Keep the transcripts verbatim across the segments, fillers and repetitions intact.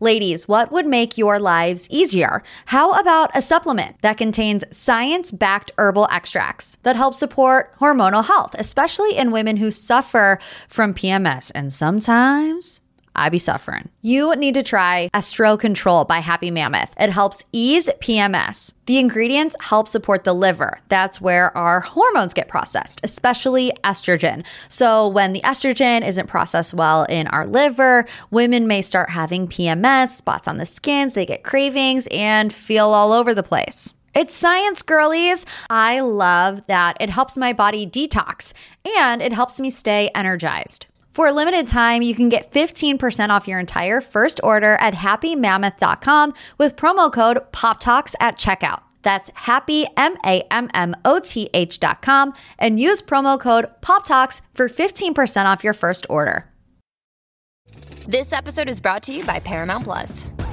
Ladies, what would make your lives easier? How about a supplement that contains science-backed herbal extracts that help support hormonal health, especially in women who suffer from P M S? And sometimes I be suffering. You need to try Estro Control by Happy Mammoth. It helps ease P M S. The ingredients help support the liver. That's where our hormones get processed, especially estrogen. So when the estrogen isn't processed well in our liver, women may start having P M S, spots on the skins, they get cravings, and feel all over the place. It's science, girlies. I love that it helps my body detox, and it helps me stay energized. For a limited time, you can get fifteen percent off your entire first order at happy mammoth dot com with promo code POPTALKS at checkout. That's happy, M A M M O T H dot com, and use promo code POPTALKS for fifteen percent off your first order. This episode is brought to you by Paramount+.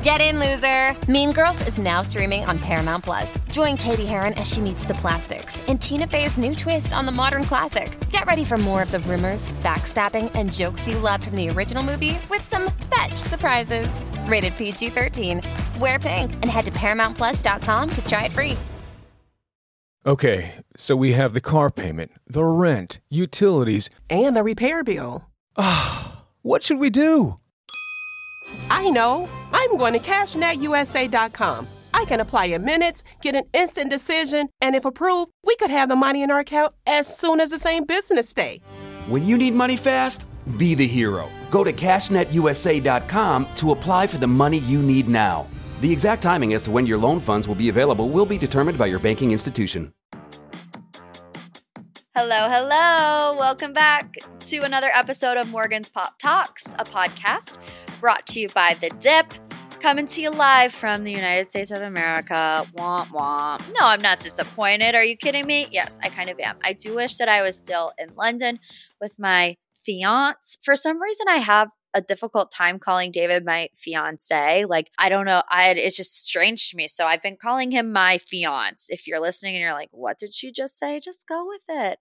Get in, loser! Mean Girls is now streaming on Paramount+. Join Katie Heron as she meets the plastics in Tina Fey's new twist on the modern classic. Get ready for more of the rumors, backstabbing, and jokes you loved from the original movie with some fetch surprises. Rated P G thirteen. Wear pink and head to paramount plus dot com to try it free. Okay, so we have the car payment, the rent, utilities, and the repair bill. Ah, what should we do? I know. I'm going to cash net U S A dot com. I can apply in minutes, get an instant decision, and if approved, we could have the money in our account as soon as the same business day. When you need money fast, be the hero. Go to cash net U S A dot com to apply for the money you need now. The exact timing as to when your loan funds will be available will be determined by your banking institution. Hello, hello. Welcome back to another episode of Morgan's Pop Talks, a podcast brought to you by The Dip, coming to you live from the United States of America. Womp womp. No, I'm not disappointed. Are you kidding me? Yes, I kind of am. I do wish that I was still in London with my fiance. For some reason, I have a difficult time calling David my fiance. Like, I don't know. I, it's just strange to me. So I've been calling him my fiance. If you're listening and you're like, what did she just say? Just go with it.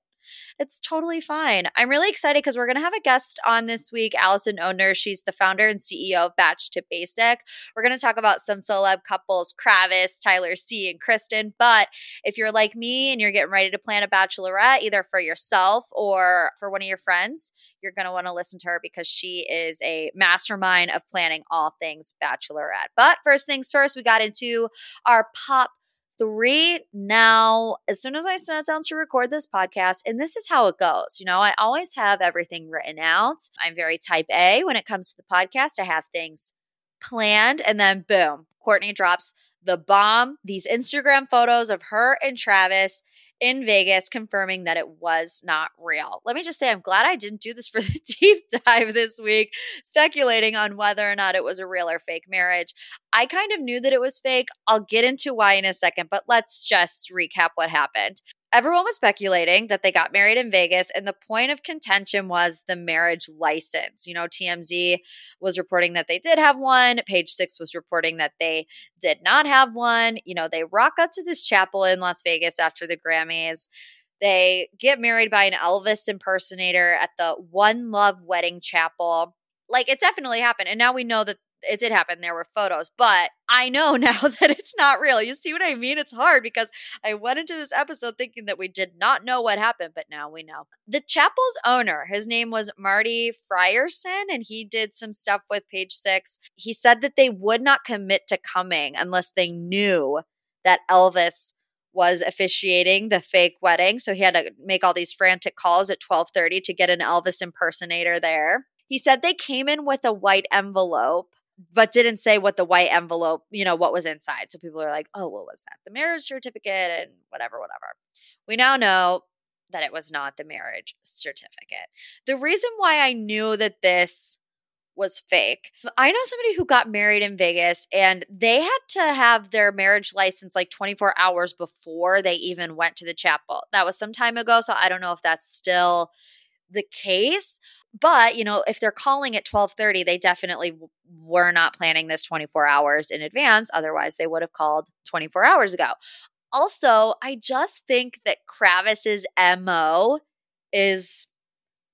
It's totally fine. I'm really excited because we're going to have a guest on this week, Allison Odhner. She's the founder and C E O of Bach to Basic. We're going to talk about some celeb couples, Kravis, Tyler C., and Kristin. But if you're like me and you're getting ready to plan a bachelorette, either for yourself or for one of your friends, you're going to want to listen to her because she is a mastermind of planning all things bachelorette. But first things first, we got into our pop three. Now, as soon as I sat down to record this podcast, and this is how it goes, you know, I always have everything written out. I'm very type A when it comes to the podcast. I have things planned, and then boom, Kourtney drops the bomb, these Instagram photos of her and Travis in Vegas, confirming that it was not real. Let me just say, I'm glad I didn't do this for the deep dive this week, speculating on whether or not it was a real or fake marriage. I kind of knew that it was fake. I'll get into why in a second, but let's just recap what happened. Everyone was speculating that they got married in Vegas, and the point of contention was the marriage license. You know, T M Z was reporting that they did have one. Page Six was reporting that they did not have one. You know, they rock up to this chapel in Las Vegas after the Grammys. They get married by an Elvis impersonator at the One Love Wedding Chapel. Like, it definitely happened. And now we know that it did happen. There were photos, but I know now that it's not real. You see what I mean? It's hard because I went into this episode thinking that we did not know what happened, but now we know. The chapel's owner, his name was Marty Frierson, and he did some stuff with Page Six. He said that they would not commit to coming unless they knew that Elvis was officiating the fake wedding. So he had to make all these frantic calls at twelve thirty to get an Elvis impersonator there. He said they came in with a white envelope, but didn't say what the white envelope, you know, what was inside. So people are like, oh, what was that? The marriage certificate and whatever, whatever. We now know that it was not the marriage certificate. The reason why I knew that this was fake, I know somebody who got married in Vegas, and they had to have their marriage license like twenty-four hours before they even went to the chapel. That was some time ago, so I don't know if that's still the case, but you know, if they're calling at twelve thirty, they definitely w- were not planning this twenty-four hours in advance. Otherwise, they would have called twenty-four hours ago. Also, I just think that Kravis's M O is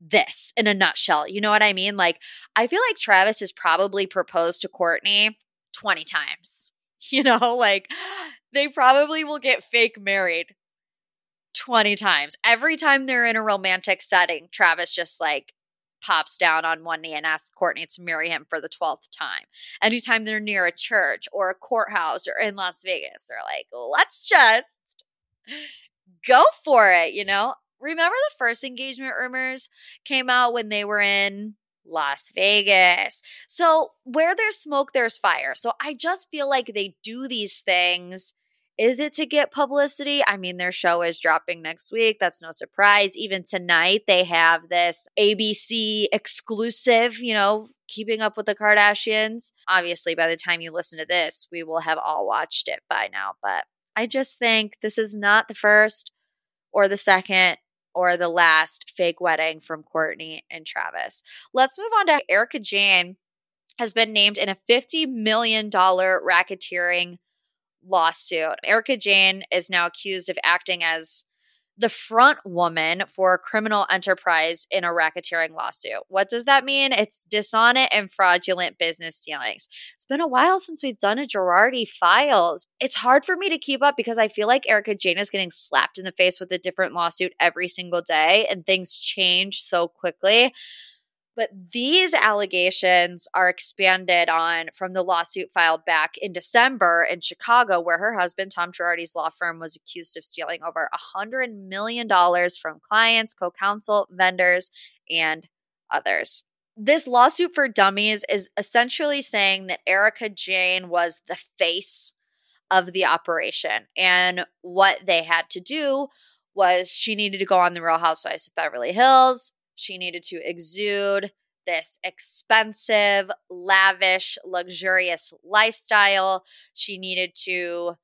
this in a nutshell. You know what I mean? Like, I feel like Travis has probably proposed to Kourtney twenty times. You know, like they probably will get fake married twenty times. Every time they're in a romantic setting, Travis just like pops down on one knee and asks Kourtney to marry him for the twelfth time. Anytime they're near a church or a courthouse or in Las Vegas, they're like, let's just go for it, you know? Remember the first engagement rumors came out when they were in Las Vegas. So where there's smoke, there's fire. So I just feel like they do these things. Is it to get publicity? I mean, their show is dropping next week. That's no surprise. Even tonight, they have this A B C exclusive, you know, Keeping Up with the Kardashians. Obviously, by the time you listen to this, we will have all watched it by now. But I just think this is not the first or the second or the last fake wedding from Kourtney and Travis. Let's move on to Erika Jayne has been named in a fifty million dollars racketeering lawsuit. Erika Jayne is now accused of acting as the front woman for a criminal enterprise in a racketeering lawsuit. What does that mean? It's dishonest and fraudulent business dealings. It's been a while since we've done a Girardi Files. It's hard for me to keep up because I feel like Erika Jayne is getting slapped in the face with a different lawsuit every single day and things change so quickly. But these allegations are expanded on from the lawsuit filed back in December in Chicago, where her husband, Tom Girardi's law firm, was accused of stealing over one hundred million dollars from clients, co-counsel, vendors, and others. This lawsuit for dummies is essentially saying that Erika Jayne was the face of the operation. And what they had to do was she needed to go on the Real Housewives of Beverly Hills. She needed to exude this expensive, lavish, luxurious lifestyle. She needed to,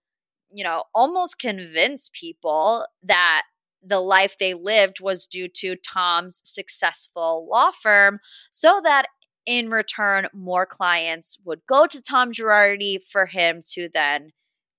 you know, almost convince people that the life they lived was due to Tom's successful law firm so that in return, more clients would go to Tom Girardi for him to then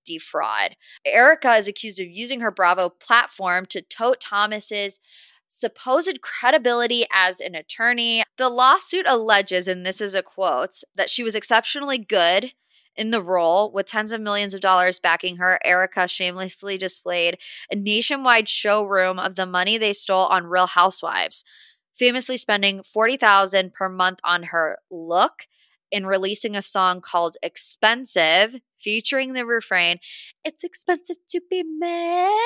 defraud. Erika is accused of using her Bravo platform to tout Thomas's supposed credibility as an attorney. The lawsuit alleges, and this is a quote, that she was exceptionally good in the role with tens of millions of dollars backing her. Erika shamelessly displayed a nationwide showroom of the money they stole on Real Housewives, famously spending forty thousand dollars per month on her look and releasing a song called Expensive, featuring the refrain, "It's expensive to be mad."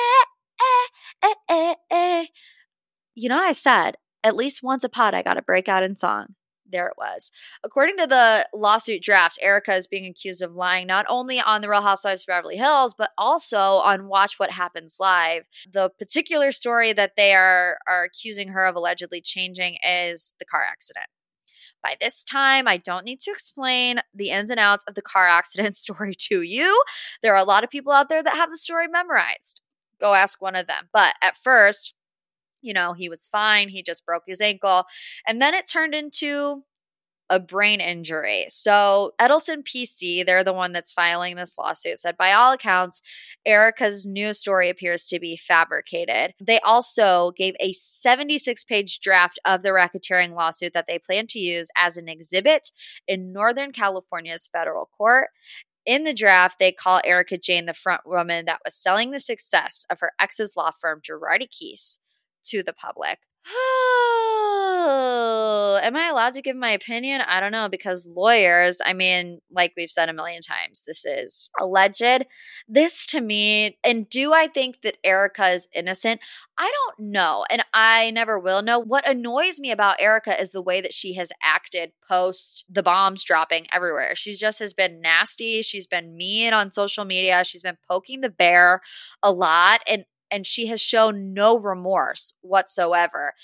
You know, I said, at least once a pod, I got a breakout in song. There it was. According to the lawsuit draft, Erika is being accused of lying not only on The Real Housewives of Beverly Hills, but also on Watch What Happens Live. The particular story that they are, are accusing her of allegedly changing is the car accident. By this time, I don't need to explain the ins and outs of the car accident story to you. There are a lot of people out there that have the story memorized. Go ask one of them. But at first, you know, he was fine. He just broke his ankle. And then it turned into a brain injury. So Edelson P C, they're the one that's filing this lawsuit, said, by all accounts, Erika's new story appears to be fabricated. They also gave a seventy-six page draft of the racketeering lawsuit that they plan to use as an exhibit in Northern California's federal court. In the draft, they call Erika Jayne the front woman that was selling the success of her ex's law firm, Girardi Keese, to the public. Oh, am I allowed to give my opinion? I don't know, because lawyers, I mean, like we've said a million times, this is alleged. This to me, and do I think that Erika is innocent? I don't know, and I never will know. What annoys me about Erika is the way that she has acted post the bombs dropping everywhere. She just has been nasty. She's been mean on social media. She's been poking the bear a lot, and And she has shown no remorse whatsoever.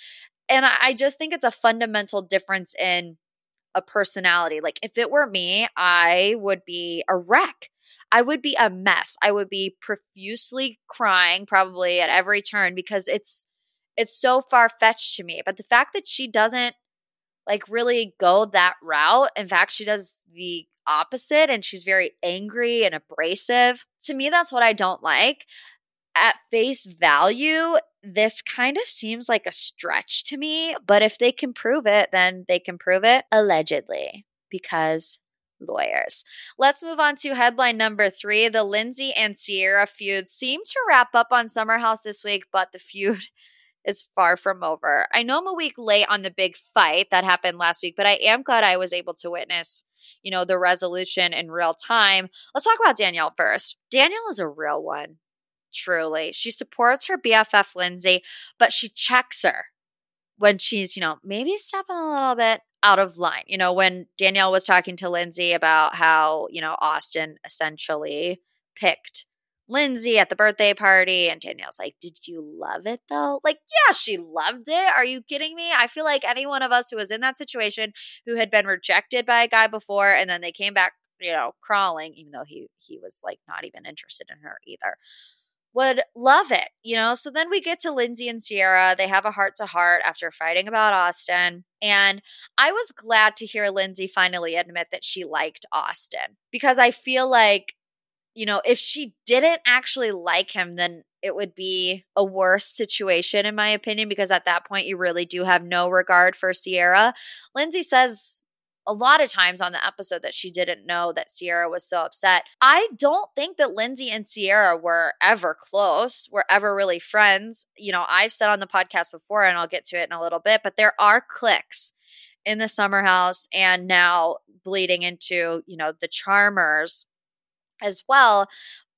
And I just think it's a fundamental difference in a personality. Like if it were me, I would be a wreck. I would be a mess. I would be profusely crying probably at every turn because it's it's so far-fetched to me. But the fact that she doesn't like really go that route, in fact, she does the opposite and she's very angry and abrasive. To me, that's what I don't like. at face value, this kind of seems like a stretch to me. But if they can prove it, then they can prove it allegedly because lawyers. Let's move on to headline number three. The Lindsay and Ciara feud seemed to wrap up on Summer House this week, but the feud is far from over. I know I'm a week late on the big fight that happened last week, but I am glad I was able to witness, you know, the resolution in real time. Let's talk about Danielle first. Danielle is a real one, truly. She supports her B F F Lindsay, but she checks her when she's, you know, maybe stepping a little bit out of line. You know, when Danielle was talking to Lindsay about how, you know, Austen essentially picked Lindsay at the birthday party, and Danielle's like, did you love it though? Like, yeah, she loved it. Are you kidding me? I feel like any one of us who was in that situation who had been rejected by a guy before and then they came back, you know, crawling, even though he he was like not even interested in her either, would love it, you know? So then we get to Lindsay and Ciara. They have a heart-to-heart after fighting about Austen. And I was glad to hear Lindsay finally admit that she liked Austen, because I feel like, you know, if she didn't actually like him, then it would be a worse situation, in my opinion, because at that point, you really do have no regard for Ciara. Lindsay says a lot of times on the episode that she didn't know that Ciara was so upset. I don't think that Lindsay and Ciara were ever close, were ever really friends. You know, I've said on the podcast before, and I'll get to it in a little bit, but there are cliques in the Summer House and now bleeding into, you know, the Charmers as well.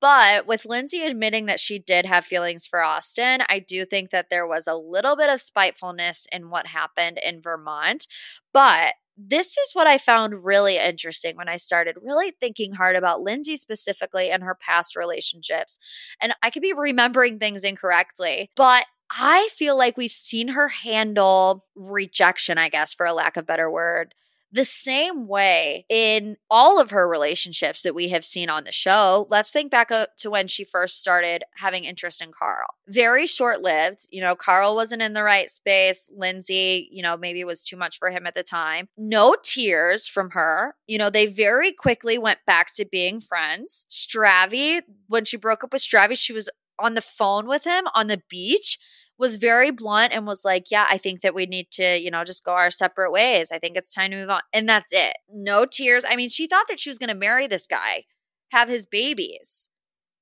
But with Lindsay admitting that she did have feelings for Austen, I do think that there was a little bit of spitefulness in what happened in Vermont. But this is what I found really interesting when I started really thinking hard about Lindsay specifically and her past relationships. And I could be remembering things incorrectly, but I feel like we've seen her handle rejection, I guess, for a lack of a better word, the same way in all of her relationships that we have seen on the show. Let's think back to when she first started having interest in Carl. Very short-lived. You know, Carl wasn't in the right space. Lindsay, you know, maybe was too much for him at the time. No tears from her. You know, they very quickly went back to being friends. Stravi, when she broke up with Stravi, she was on the phone with him on the beach, was very blunt and was like, yeah, I think that we need to, you know, just go our separate ways. I think it's time to move on. And that's it. No tears. I mean, she thought that she was going to marry this guy, have his babies,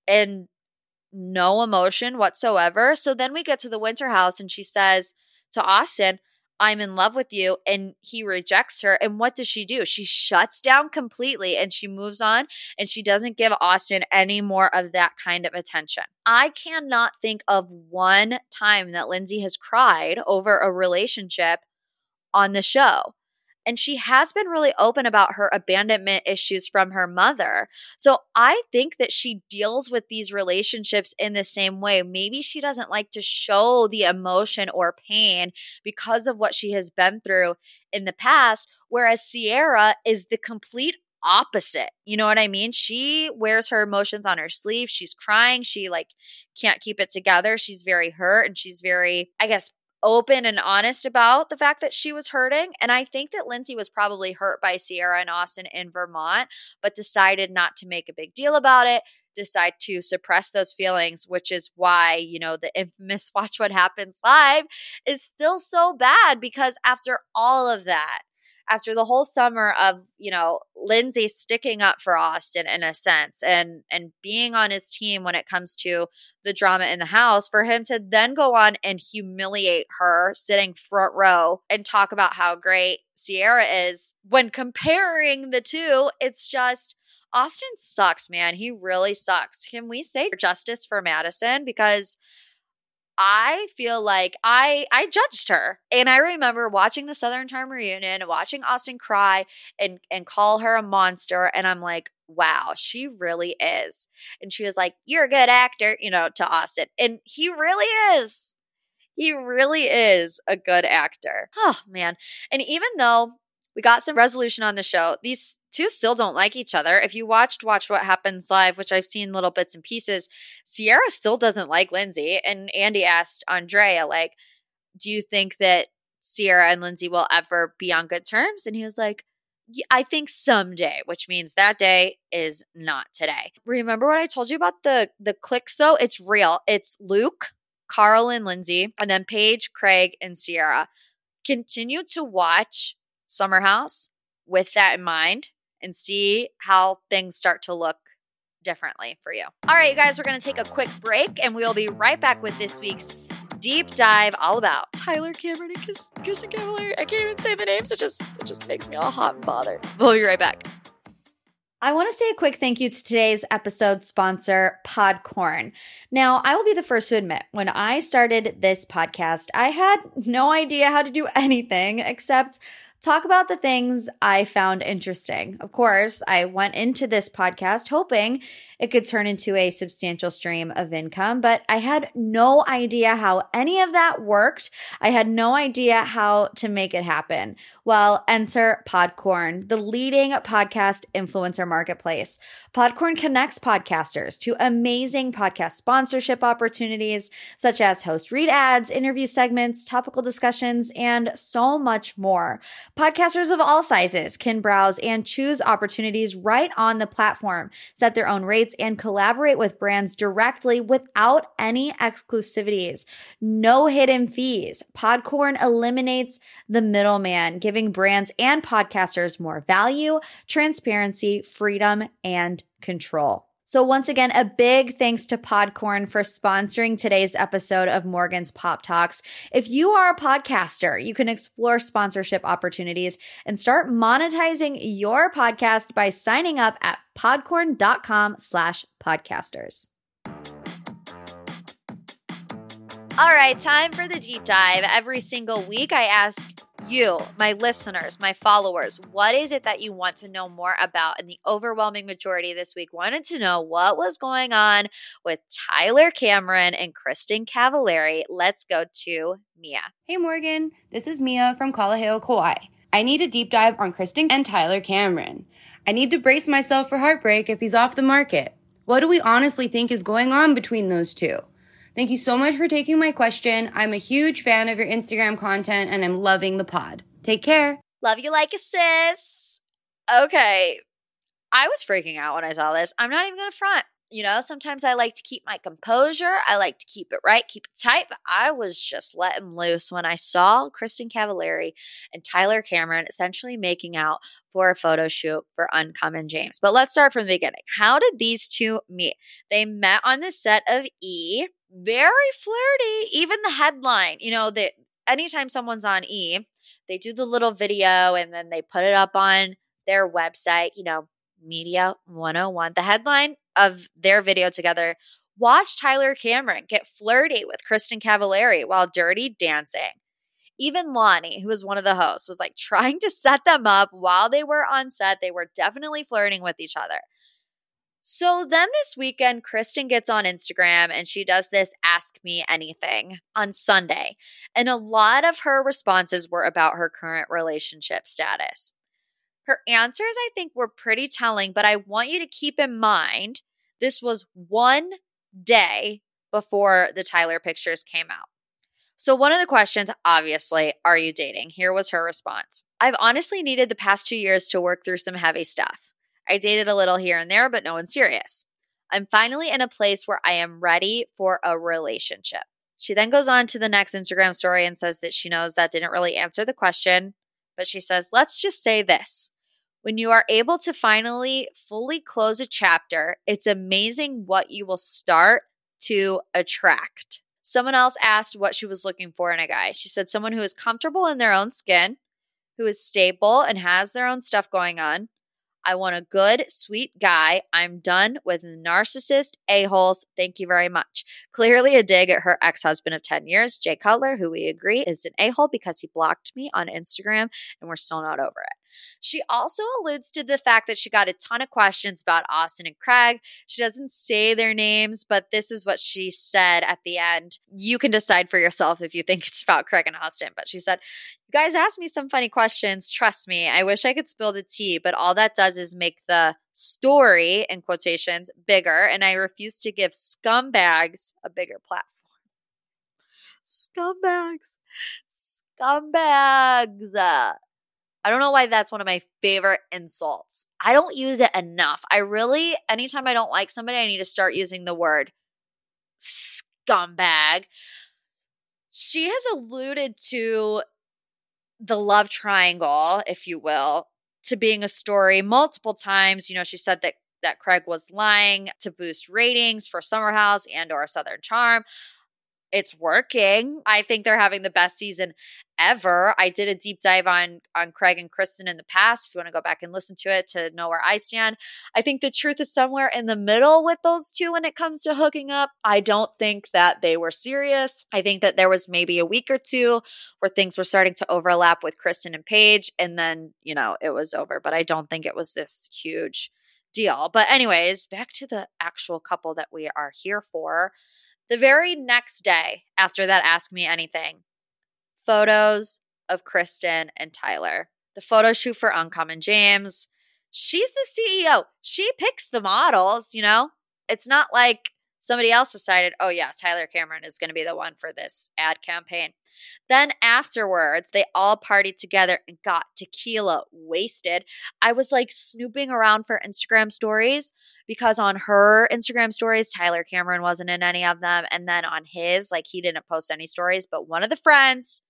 and no emotion whatsoever. So then we get to the Winter House and she says to Austen, I'm in love with you. And he rejects her. And what does she do? She shuts down completely and she moves on, and she doesn't give Austen any more of that kind of attention. I cannot think of one time that Lindsay has cried over a relationship on the show. And she has been really open about her abandonment issues from her mother. So I think that she deals with these relationships in the same way. Maybe she doesn't like to show the emotion or pain because of what she has been through in the past, whereas Ciara is the complete opposite. You know what I mean? She wears her emotions on her sleeve. She's crying. She like can't keep it together. She's very hurt, and she's very, I guess, open and honest about the fact that she was hurting. And I think that Lindsay was probably hurt by Ciara and Austen in Vermont, but decided not to make a big deal about it, decide to suppress those feelings, which is why, you know, the infamous Watch What Happens Live is still so bad, because after all of that, after the whole summer of, you know, Lindsay sticking up for Austen in a sense and and being on his team when it comes to the drama in the house, for him to then go on and humiliate her sitting front row and talk about how great Ciara is, when comparing the two, it's just, Austen sucks, man. He really sucks. Can we say justice for Madison? Because I feel like I I judged her. And I remember watching the Southern Charm reunion and watching Austen cry and, and call her a monster. And I'm like, wow, she really is. And she was like, you're a good actor, you know, to Austen. And he really is. He really is a good actor. Oh, man. And even though we got some resolution on the show, these two still don't like each other. If you watched Watch What Happens Live, which I've seen little bits and pieces, Ciara still doesn't like Lindsay. And Andy asked Andrea, like, do you think that Ciara and Lindsay will ever be on good terms? And he was like, I think someday, which means that day is not today. Remember what I told you about the the cliques though? It's real. It's Luke, Carl, and Lindsay, and then Paige, Craig, and Ciara. Continue to watch Summer House with that in mind and see how things start to look differently for you. All right, you guys, we're going to take a quick break and we'll be right back with this week's deep dive all about Tyler Cameron and Kristin Cavallari. I can't even say the names. It just, it just makes me all hot and bothered. We'll be right back. I want to say a quick thank you to today's episode sponsor, Podcorn. Now, I will be the first to admit, when I started this podcast, I had no idea how to do anything except talk about the things I found interesting. Of course, I went into this podcast hoping it could turn into a substantial stream of income, but I had no idea how any of that worked. I had no idea how to make it happen. Well, enter Podcorn, the leading podcast influencer marketplace. Podcorn connects podcasters to amazing podcast sponsorship opportunities, such as host read ads, interview segments, topical discussions, and so much more. Podcasters of all sizes can browse and choose opportunities right on the platform, set their own rates, and collaborate with brands directly without any exclusivities. No hidden fees. Podcorn eliminates the middleman, giving brands and podcasters more value, transparency, freedom, and control. So once again, a big thanks to Podcorn for sponsoring today's episode of Morgan's Pop Talks. If you are a podcaster, you can explore sponsorship opportunities and start monetizing your podcast by signing up at podcorn.com slash podcasters. All right, time for the deep dive. Every single week, I ask you, my listeners, my followers, what is it that you want to know more about? And the overwhelming majority this week wanted to know what was going on with Tyler Cameron and Kristin Cavallari. Let's go to Mia. Hey, Morgan. This is Mia from Kalaheo, Kauai. I need a deep dive on Kristin and Tyler Cameron. I need to brace myself for heartbreak if he's off the market. What do we honestly think is going on between those two? Thank you so much for taking my question. I'm a huge fan of your Instagram content, and I'm loving the pod. Take care. Love you like a sis. Okay. I was freaking out when I saw this. I'm not even going to front. You know, sometimes I like to keep my composure. I like to keep it right, keep it tight. But I was just letting loose when I saw Kristin Cavallari and Tyler Cameron essentially making out for a photo shoot for Uncommon James. But let's start from the beginning. How did these two meet? They met on the set of E! Very flirty. Even the headline, you know, that anytime someone's on E, they do the little video and then they put it up on their website, you know, Media one oh one. The headline of their video together, watch Tyler Cameron get flirty with Kristin Cavallari while dirty dancing. Even Lonnie, who was one of the hosts, was like trying to set them up while they were on set. They were definitely flirting with each other. So then this weekend, Kristin gets on Instagram and she does this Ask Me Anything on Sunday. And a lot of her responses were about her current relationship status. Her answers, I think, were pretty telling, but I want you to keep in mind this was one day before the Tyler pictures came out. So one of the questions, obviously, are you dating? Here was her response. I've honestly needed the past two years to work through some heavy stuff. I dated a little here and there, but no one serious. I'm finally in a place where I am ready for a relationship. She then goes on to the next Instagram story and says that she knows that didn't really answer the question, but she says, let's just say this. When you are able to finally fully close a chapter, it's amazing what you will start to attract. Someone else asked what she was looking for in a guy. She said someone who is comfortable in their own skin, who is stable and has their own stuff going on. I want a good, sweet guy. I'm done with narcissist a-holes. Thank you very much. Clearly a dig at her ex-husband of ten years, Jay Cutler, who we agree is an a-hole because he blocked me on Instagram and we're still not over it. She also alludes to the fact that she got a ton of questions about Austen and Craig. She doesn't say their names, but this is what she said at the end. You can decide for yourself if you think it's about Craig and Austen, but she said, you guys asked me some funny questions. Trust me, I wish I could spill the tea, but all that does is make the story, in quotations, bigger, and I refuse to give scumbags a bigger platform. Scumbags. Scumbags. I don't know why that's one of my favorite insults. I don't use it enough. I really, anytime I don't like somebody, I need to start using the word scumbag. She has alluded to the love triangle, if you will, to being a story multiple times. You know, she said that that Craig was lying to boost ratings for Summer House and or Southern Charm. It's working. I think they're having the best season ever. I did a deep dive on, on Craig and Kristin in the past, if you want to go back and listen to it to know where I stand. I think the truth is somewhere in the middle with those two when it comes to hooking up. I don't think that they were serious. I think that there was maybe a week or two where things were starting to overlap with Kristin and Paige, and then, you know, it was over. But I don't think it was this huge deal. But anyways, back to the actual couple that we are here for. The very next day after that Ask Me Anything, photos of Kristin and Tyler. The photo shoot for Uncommon James. She's the C E O. She picks the models, you know? It's not like somebody else decided, oh yeah, Tyler Cameron is going to be the one for this ad campaign. Then afterwards, they all partied together and got tequila wasted. I was like snooping around for Instagram stories because on her Instagram stories, Tyler Cameron wasn't in any of them. And then on his, like he didn't post any stories, but one of the friends,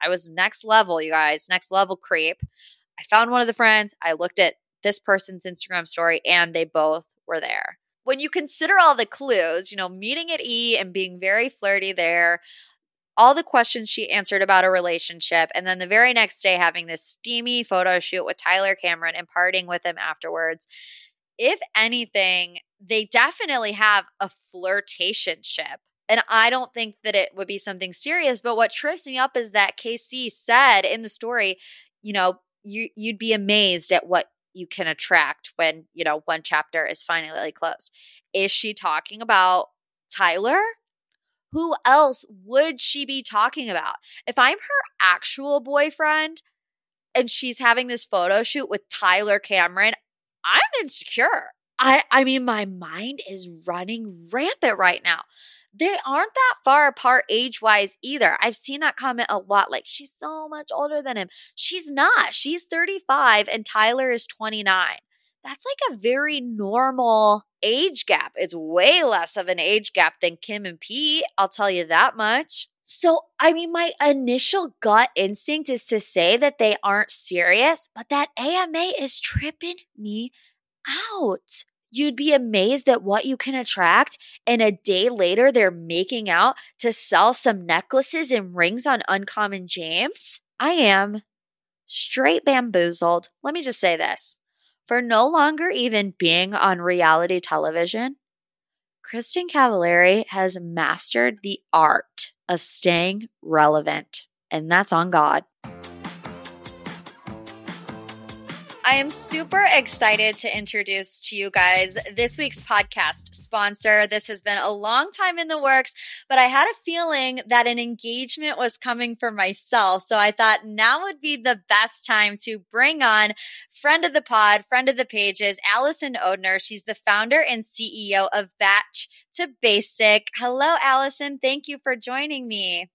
I was next level, you guys, next level creep. I found one of the friends. I looked at this person's Instagram story and they both were there. When you consider all the clues, you know, meeting at E and being very flirty there, all the questions she answered about a relationship, and then the very next day having this steamy photo shoot with Tyler Cameron and partying with him afterwards. If anything, they definitely have a flirtationship. And I don't think that it would be something serious. But what trips me up is that K C said in the story, you know, you, you'd be amazed at what you can attract when, you know, one chapter is finally closed. Is she talking about Tyler? Who else would she be talking about? If I'm her actual boyfriend and she's having this photo shoot with Tyler Cameron, I'm insecure. I, I mean, my mind is running rampant right now. They aren't that far apart age-wise either. I've seen that comment a lot. Like, she's so much older than him. She's not. She's thirty-five and Tyler is twenty-nine. That's like a very normal age gap. It's way less of an age gap than Kim and Pete. I'll tell you that much. So, I mean, my initial gut instinct is to say that they aren't serious, but that A M A is tripping me out. You'd be amazed at what you can attract. And a day later, they're making out to sell some necklaces and rings on Uncommon James. I am straight bamboozled. Let me just say this. For no longer even being on reality television, Kristin Cavallari has mastered the art of staying relevant. And that's on God. I am super excited to introduce to you guys this week's podcast sponsor. This has been a long time in the works, but I had a feeling that an engagement was coming for myself. So I thought now would be the best time to bring on friend of the pod, friend of the pages, Allison Odhner. She's the founder and C E O of Bach to Basic. Hello, Allison. Thank you for joining me.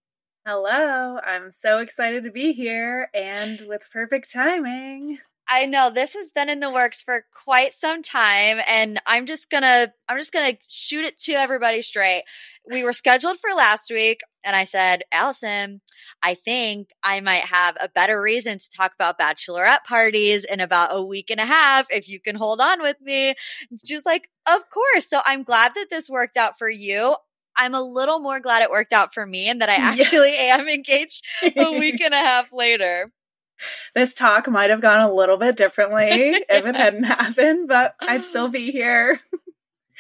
Hello. I'm so excited to be here and with perfect timing. I know this has been in the works for quite some time, and I'm just gonna I'm just gonna shoot it to everybody straight. We were scheduled for last week, and I said, Allison, I think I might have a better reason to talk about bachelorette parties in about a week and a half if you can hold on with me. She was like, of course. So I'm glad that this worked out for you. I'm a little more glad it worked out for me and that I actually yes. am engaged a week and a half later. This talk might have gone a little bit differently if it hadn't happened, but I'd still be here.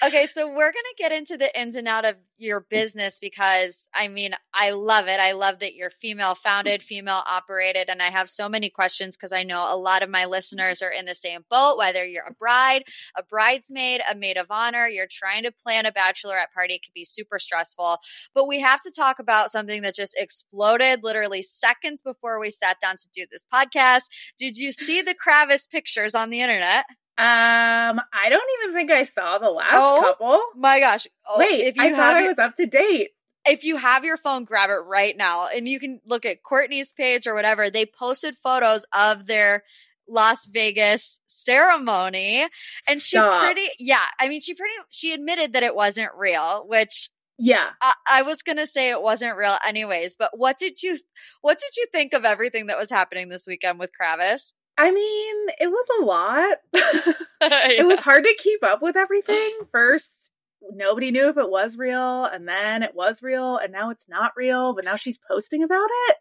Okay, so we're going to get into the ins and out of your business because, I mean, I love it. I love that you're female-founded, female-operated, and I have so many questions because I know a lot of my listeners are in the same boat, whether you're a bride, a bridesmaid, a maid of honor, you're trying to plan a bachelorette party. It could be super stressful, but we have to talk about something that just exploded literally seconds before we sat down to do this podcast. Did you see the Kravis pictures on the internet? Um, I don't even think I saw the last oh, couple. My gosh. Oh, wait, if you I thought I was up to date. if you have your phone, grab it right now. And you can look at Kourtney's page or whatever. They posted photos of their Las Vegas ceremony. And Stop. she pretty, yeah, I mean, she pretty, she admitted that it wasn't real, which yeah, I, I was going to say it wasn't real anyways. But what did you, what did you think of everything that was happening this weekend with Kravis? I mean, it was a lot. It was hard to keep up with everything. First, nobody knew if it was real, and then it was real, and now it's not real, but now she's posting about it.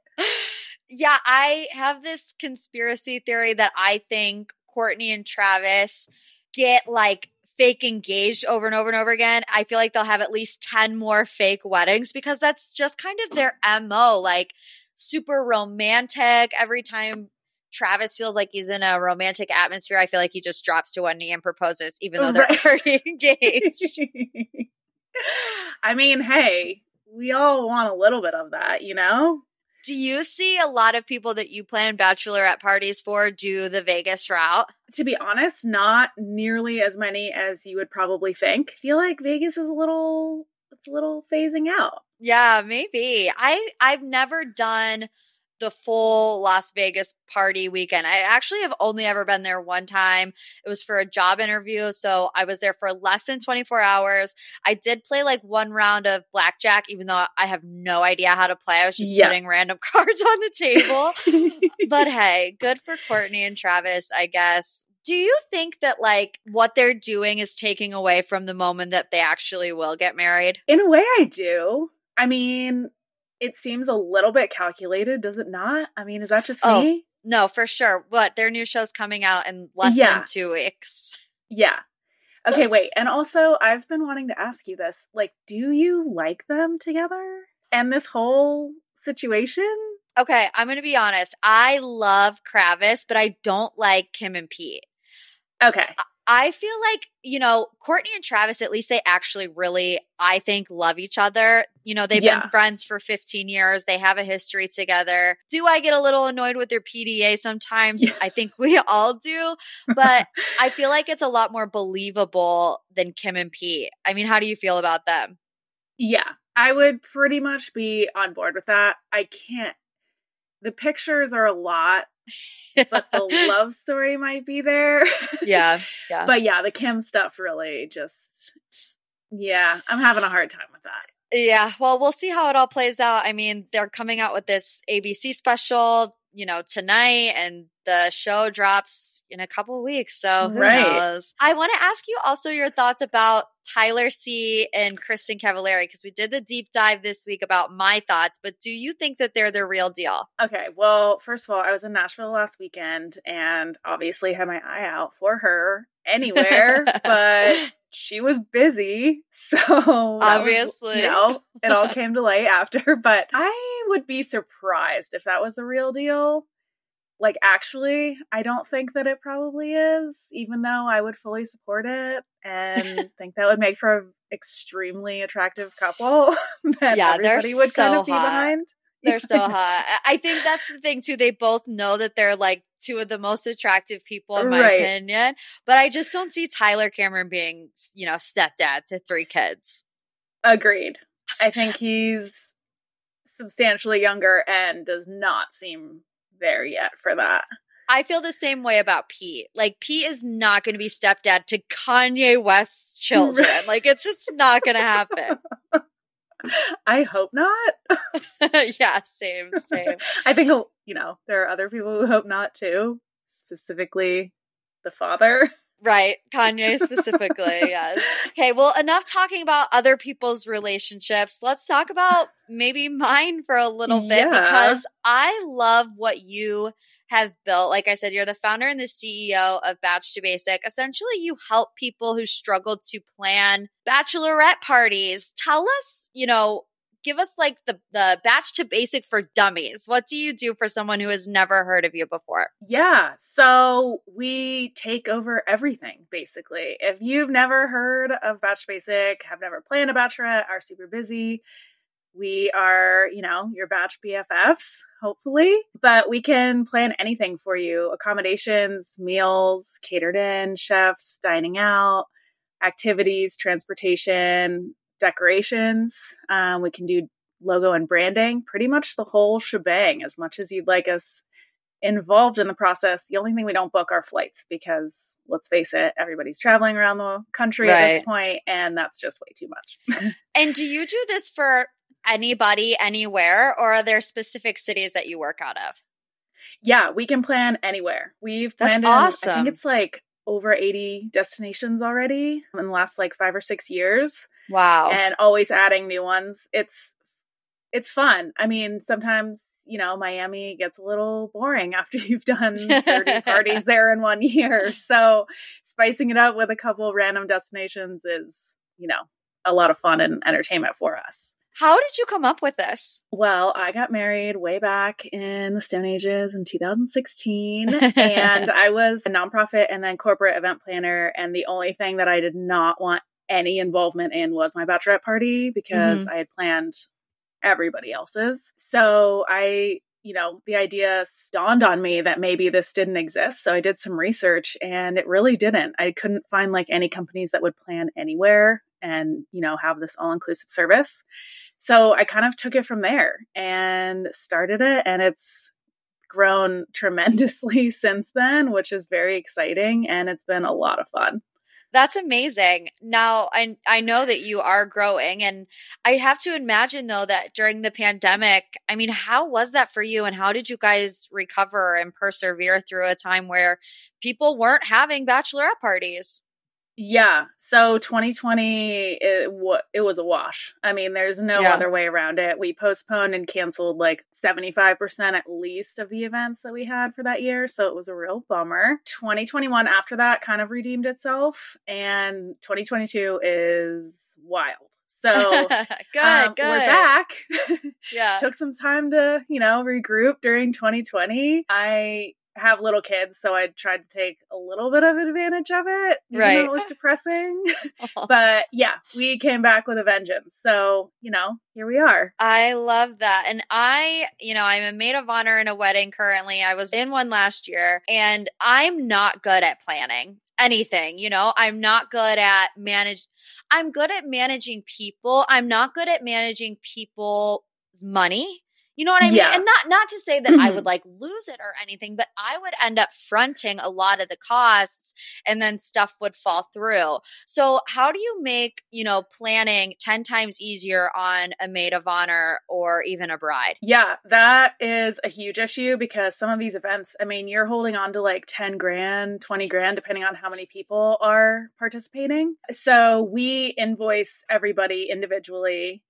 Yeah, I have this conspiracy theory that I think Kourtney and Travis get like fake engaged over and over and over again. I feel like they'll have at least ten more fake weddings because that's just kind of their M O, like super romantic. Every time Travis feels like he's in a romantic atmosphere, I feel like he just drops to one knee and proposes, even though they're already engaged. I mean, hey, we all want a little bit of that, you know? Do you see a lot of people that you plan bachelorette parties for do the Vegas route? To be honest, not nearly as many as you would probably think. I feel like Vegas is a little, it's a little phasing out. Yeah, maybe. I, I've never done the full Las Vegas party weekend. I actually have only ever been there one time. It was for a job interview. So I was there for less than twenty-four hours. I did play like one round of blackjack, even though I have no idea how to play. I was just yeah. putting random cards on the table. But hey, good for Kourtney and Travis, I guess. Do you think that like what they're doing is taking away from the moment that they actually will get married? In a way, I do. I mean, it seems a little bit calculated, does it not? I mean, is that just oh, me? No, for sure. But their new show's coming out in less yeah. than two weeks. Yeah. Okay, wait. And also, I've been wanting to ask you this. Like, do you like them together and this whole situation? Okay, I'm going to be honest. I love Kravis, but I don't like Kim and Pete. Okay. I- I feel like, you know, Kourtney and Travis, at least they actually really, I think, love each other. You know, they've yeah. been friends for fifteen years. They have a history together. Do I get a little annoyed with their P D A sometimes? Yeah. I think we all do. But I feel like it's a lot more believable than Kim and Pete. I mean, how do you feel about them? Yeah, I would pretty much be on board with that. I can't. The pictures are a lot. But the love story might be there. yeah, yeah. But yeah, the Kim stuff really just, yeah, I'm having a hard time with that. Yeah, well, we'll see how it all plays out. I mean, they're coming out with this A B C special, you know, tonight, and the show drops in a couple of weeks, so who right. knows? I want to ask you also your thoughts about Tyler C. and Kristin Cavallari, because we did the deep dive this week about my thoughts, but do you think that they're the real deal? Okay, well, first of all, I was in Nashville last weekend and obviously had my eye out for her anywhere, but she was busy, so obviously was, you know, it all came to light after, but I would be surprised if that was the real deal. Like, actually, I don't think that it probably is, even though I would fully support it and think that would make for an extremely attractive couple that yeah, everybody would so kind of be hot. Behind. They're so hot. I think that's the thing, too. They both know that they're, like, two of the most attractive people, in my right. opinion. But I just don't see Tyler Cameron being, you know, stepdad to three kids. Agreed. I think he's substantially younger and does not seem there yet for that. I feel the same way about Pete. Like, Pete is not going to be stepdad to Kanye West's children. Like, it's just not going to happen. I hope not. Yeah, same, same. I think, you know, there are other people who hope not too, specifically the father. Right. Kanye specifically, yes. Okay, well, enough talking about other people's relationships. Let's talk about maybe mine for a little bit yeah. because I love what you have built. Like I said, you're the founder and the C E O of Batch to Basic. Essentially, you help people who struggle to plan bachelorette parties. Tell us, you know, give us like the, the Batch to Basic for dummies. What do you do for someone who has never heard of you before? Yeah. So we take over everything, basically. If you've never heard of Batch to Basic, have never planned a bachelorette, are super busy, we are, you know, your batch B F Fs, hopefully. But we can plan anything for you. Accommodations, meals, catered in, chefs, dining out, activities, transportation, decorations. Um, we can do logo and branding, pretty much the whole shebang. As much as you'd like us involved in the process, the only thing we don't book are flights because, let's face it, everybody's traveling around the country right. at this point, and that's just way too much. And do you do this for anybody, anywhere, or are there specific cities that you work out of? Yeah, we can plan anywhere. We've planned that's awesome. In, I think it's like over eighty destinations already in the last like five or six years. Wow. And always adding new ones. It's It's fun. I mean, sometimes, you know, Miami gets a little boring after you've done thirty parties there in one year. So spicing it up with a couple random destinations is, you know, a lot of fun and entertainment for us. How did you come up with this? Well, I got married way back in the Stone Ages in two thousand sixteen, and I was a nonprofit and then corporate event planner. And the only thing that I did not want any involvement in was my bachelorette party because mm-hmm. I had planned everybody else's. So I, you know, the idea dawned on me that maybe this didn't exist. So I did some research and it really didn't. I couldn't find like any companies that would plan anywhere and, you know, have this all-inclusive service. So I kind of took it from there and started it. And it's grown tremendously since then, which is very exciting. And it's been a lot of fun. That's amazing. Now, I I know that you are growing, and I have to imagine, though, that during the pandemic, I mean, how was that for you, and how did you guys recover and persevere through a time where people weren't having bachelorette parties? Yeah. So twenty twenty, it, w- it was a wash. I mean, there's no yeah. other way around it. We postponed and canceled like seventy-five percent at least of the events that we had for that year. So it was a real bummer. twenty twenty-one after that kind of redeemed itself. And twenty twenty-two is wild. So good, um, good. We're back. yeah. Took some time to, you know, regroup during twenty twenty. I... have little kids, so I tried to take a little bit of advantage of it. Right. It was depressing. But yeah, we came back with a vengeance. So, you know, here we are. I love that. And I, you know, I'm a maid of honor in a wedding currently. I was in one last year, and I'm not good at planning anything. You know, I'm not good at manage. I'm good at managing people. I'm not good at managing people's money. You know what I mean? Yeah. And not not to say that I would like lose it or anything, but I would end up fronting a lot of the costs, and then stuff would fall through. So how do you make, you know, planning ten times easier on a maid of honor or even a bride? Yeah, that is a huge issue because some of these events, I mean, you're holding on to like ten grand, twenty grand, depending on how many people are participating. So we invoice everybody individually.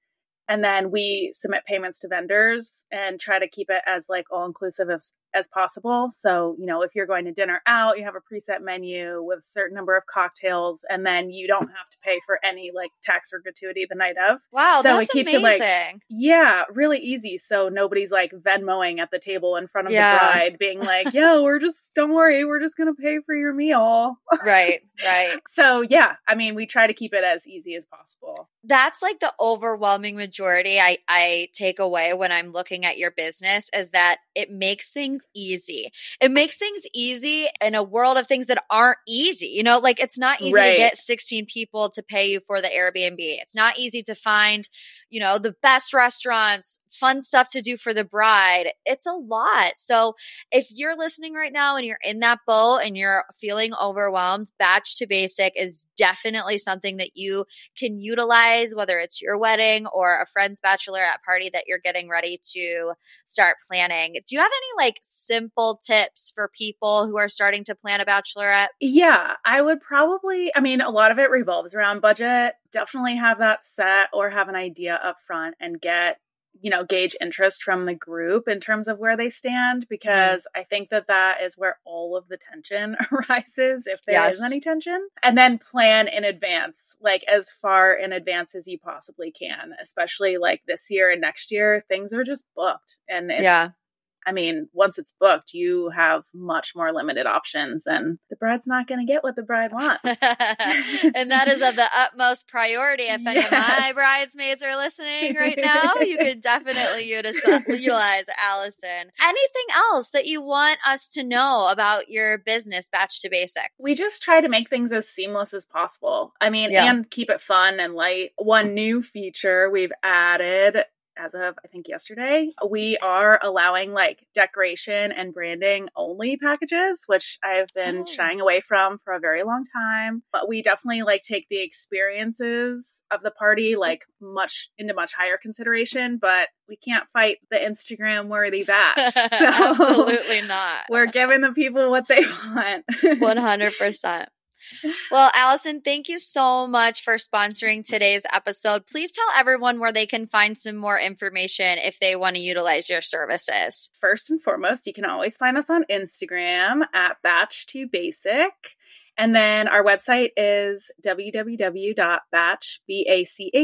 And then we submit payments to vendors and try to keep it as like all inclusive as, as possible. So, you know, if you're going to dinner out, you have a preset menu with a certain number of cocktails, and then you don't have to pay for any like tax or gratuity the night of. Wow, so that's it keeps amazing. It like, yeah, really easy. So nobody's like Venmoing at the table in front of yeah. the bride being like, yo, we're just, don't worry, we're just going to pay for your meal. Right, right. So yeah, I mean, we try to keep it as easy as possible. That's like the overwhelming majority. Majority I, I take away when I'm looking at your business is that it makes things easy. It makes things easy in a world of things that aren't easy. You know, like it's not easy right. to get sixteen people to pay you for the Airbnb. It's not easy to find, you know, the best restaurants, fun stuff to do for the bride. It's a lot. So if you're listening right now and you're in that boat and you're feeling overwhelmed, Batch to Basic is definitely something that you can utilize, whether it's your wedding or a friend's bachelorette party that you're getting ready to start planning. Do you have any like simple tips for people who are starting to plan a bachelorette? Yeah, I would probably, I mean, a lot of it revolves around budget. Definitely have that set or have an idea up front and get, you know, gauge interest from the group in terms of where they stand, because mm. I think that that is where all of the tension arises, if there yes. is any tension. And then plan in advance, like as far in advance as you possibly can, especially like this year and next year, things are just booked. And it yeah. I mean, once it's booked, you have much more limited options, and the bride's not going to get what the bride wants. And that is of the utmost priority. If yes. any of my bridesmaids are listening right now, you can definitely utilize Allison. Anything else that you want us to know about your business, Batch to Basic? We just try to make things as seamless as possible. I mean, yeah. and keep it fun and light. One new feature we've added as of, I think, yesterday, we are allowing like decoration and branding only packages, which I've been oh. shying away from for a very long time. But we definitely like take the experiences of the party like much into much higher consideration, but we can't fight the Instagram worthy batch. So absolutely not. We're giving the people what they want. one hundred percent. Well, Allison, thank you so much for sponsoring today's episode. Please tell everyone where they can find some more information if they want to utilize your services. First and foremost, you can always find us on Instagram at Batch to Basic. And then our website is w w w dot batch basic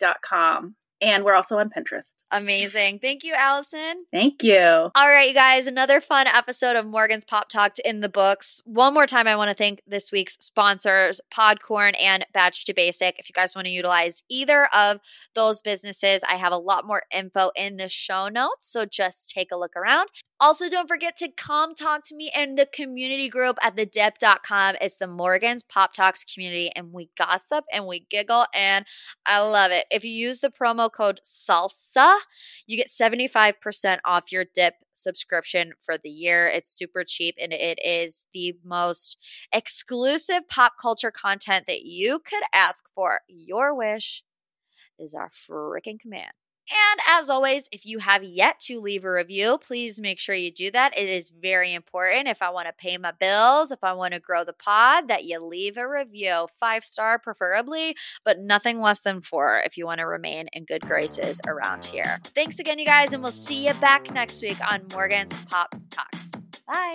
dot com. And we're also on Pinterest. Amazing. Thank you, Allison. Thank you. All right, you guys, another fun episode of Morgan's Pop Talks in the books. One more time, I want to thank this week's sponsors, Podcorn and Batch to Basic. If you guys want to utilize either of those businesses, I have a lot more info in the show notes, so just take a look around. Also, don't forget to come talk to me in the community group at the dip dot com. It's the Morgan's Pop Talks community, and we gossip and we giggle, and I love it. If you use the promo code SALSA, you get seventy-five percent off your dip subscription for the year. It's super cheap, and it is the most exclusive pop culture content that you could ask for. Your wish is our freaking command. And as always, if you have yet to leave a review, please make sure you do that. It is very important. If I want to pay my bills, if I want to grow the pod, that you leave a review. Five star preferably, but nothing less than four if you want to remain in good graces around here. Thanks again, you guys, and we'll see you back next week on Morgan's Pop Talks. Bye.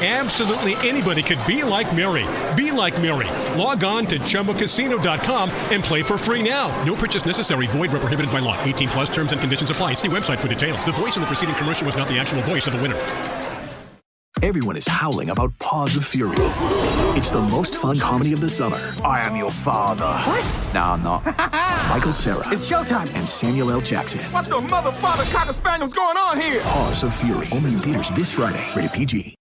Absolutely anybody could be like Mary. Be like Mary. Log on to Chumba Casino dot com and play for free now. No purchase necessary. Void where prohibited by law. eighteen plus terms and conditions apply. See website for details. The voice in the preceding commercial was not the actual voice of the winner. Everyone is howling about Paws of Fury. It's the most fun comedy of the summer. I am your father. What? No, I'm not. Michael Cera. It's showtime. And Samuel L. Jackson. What the mother, father, cocker spaniel's going on here? Paws of Fury. Only in theaters this Friday. Rated P G.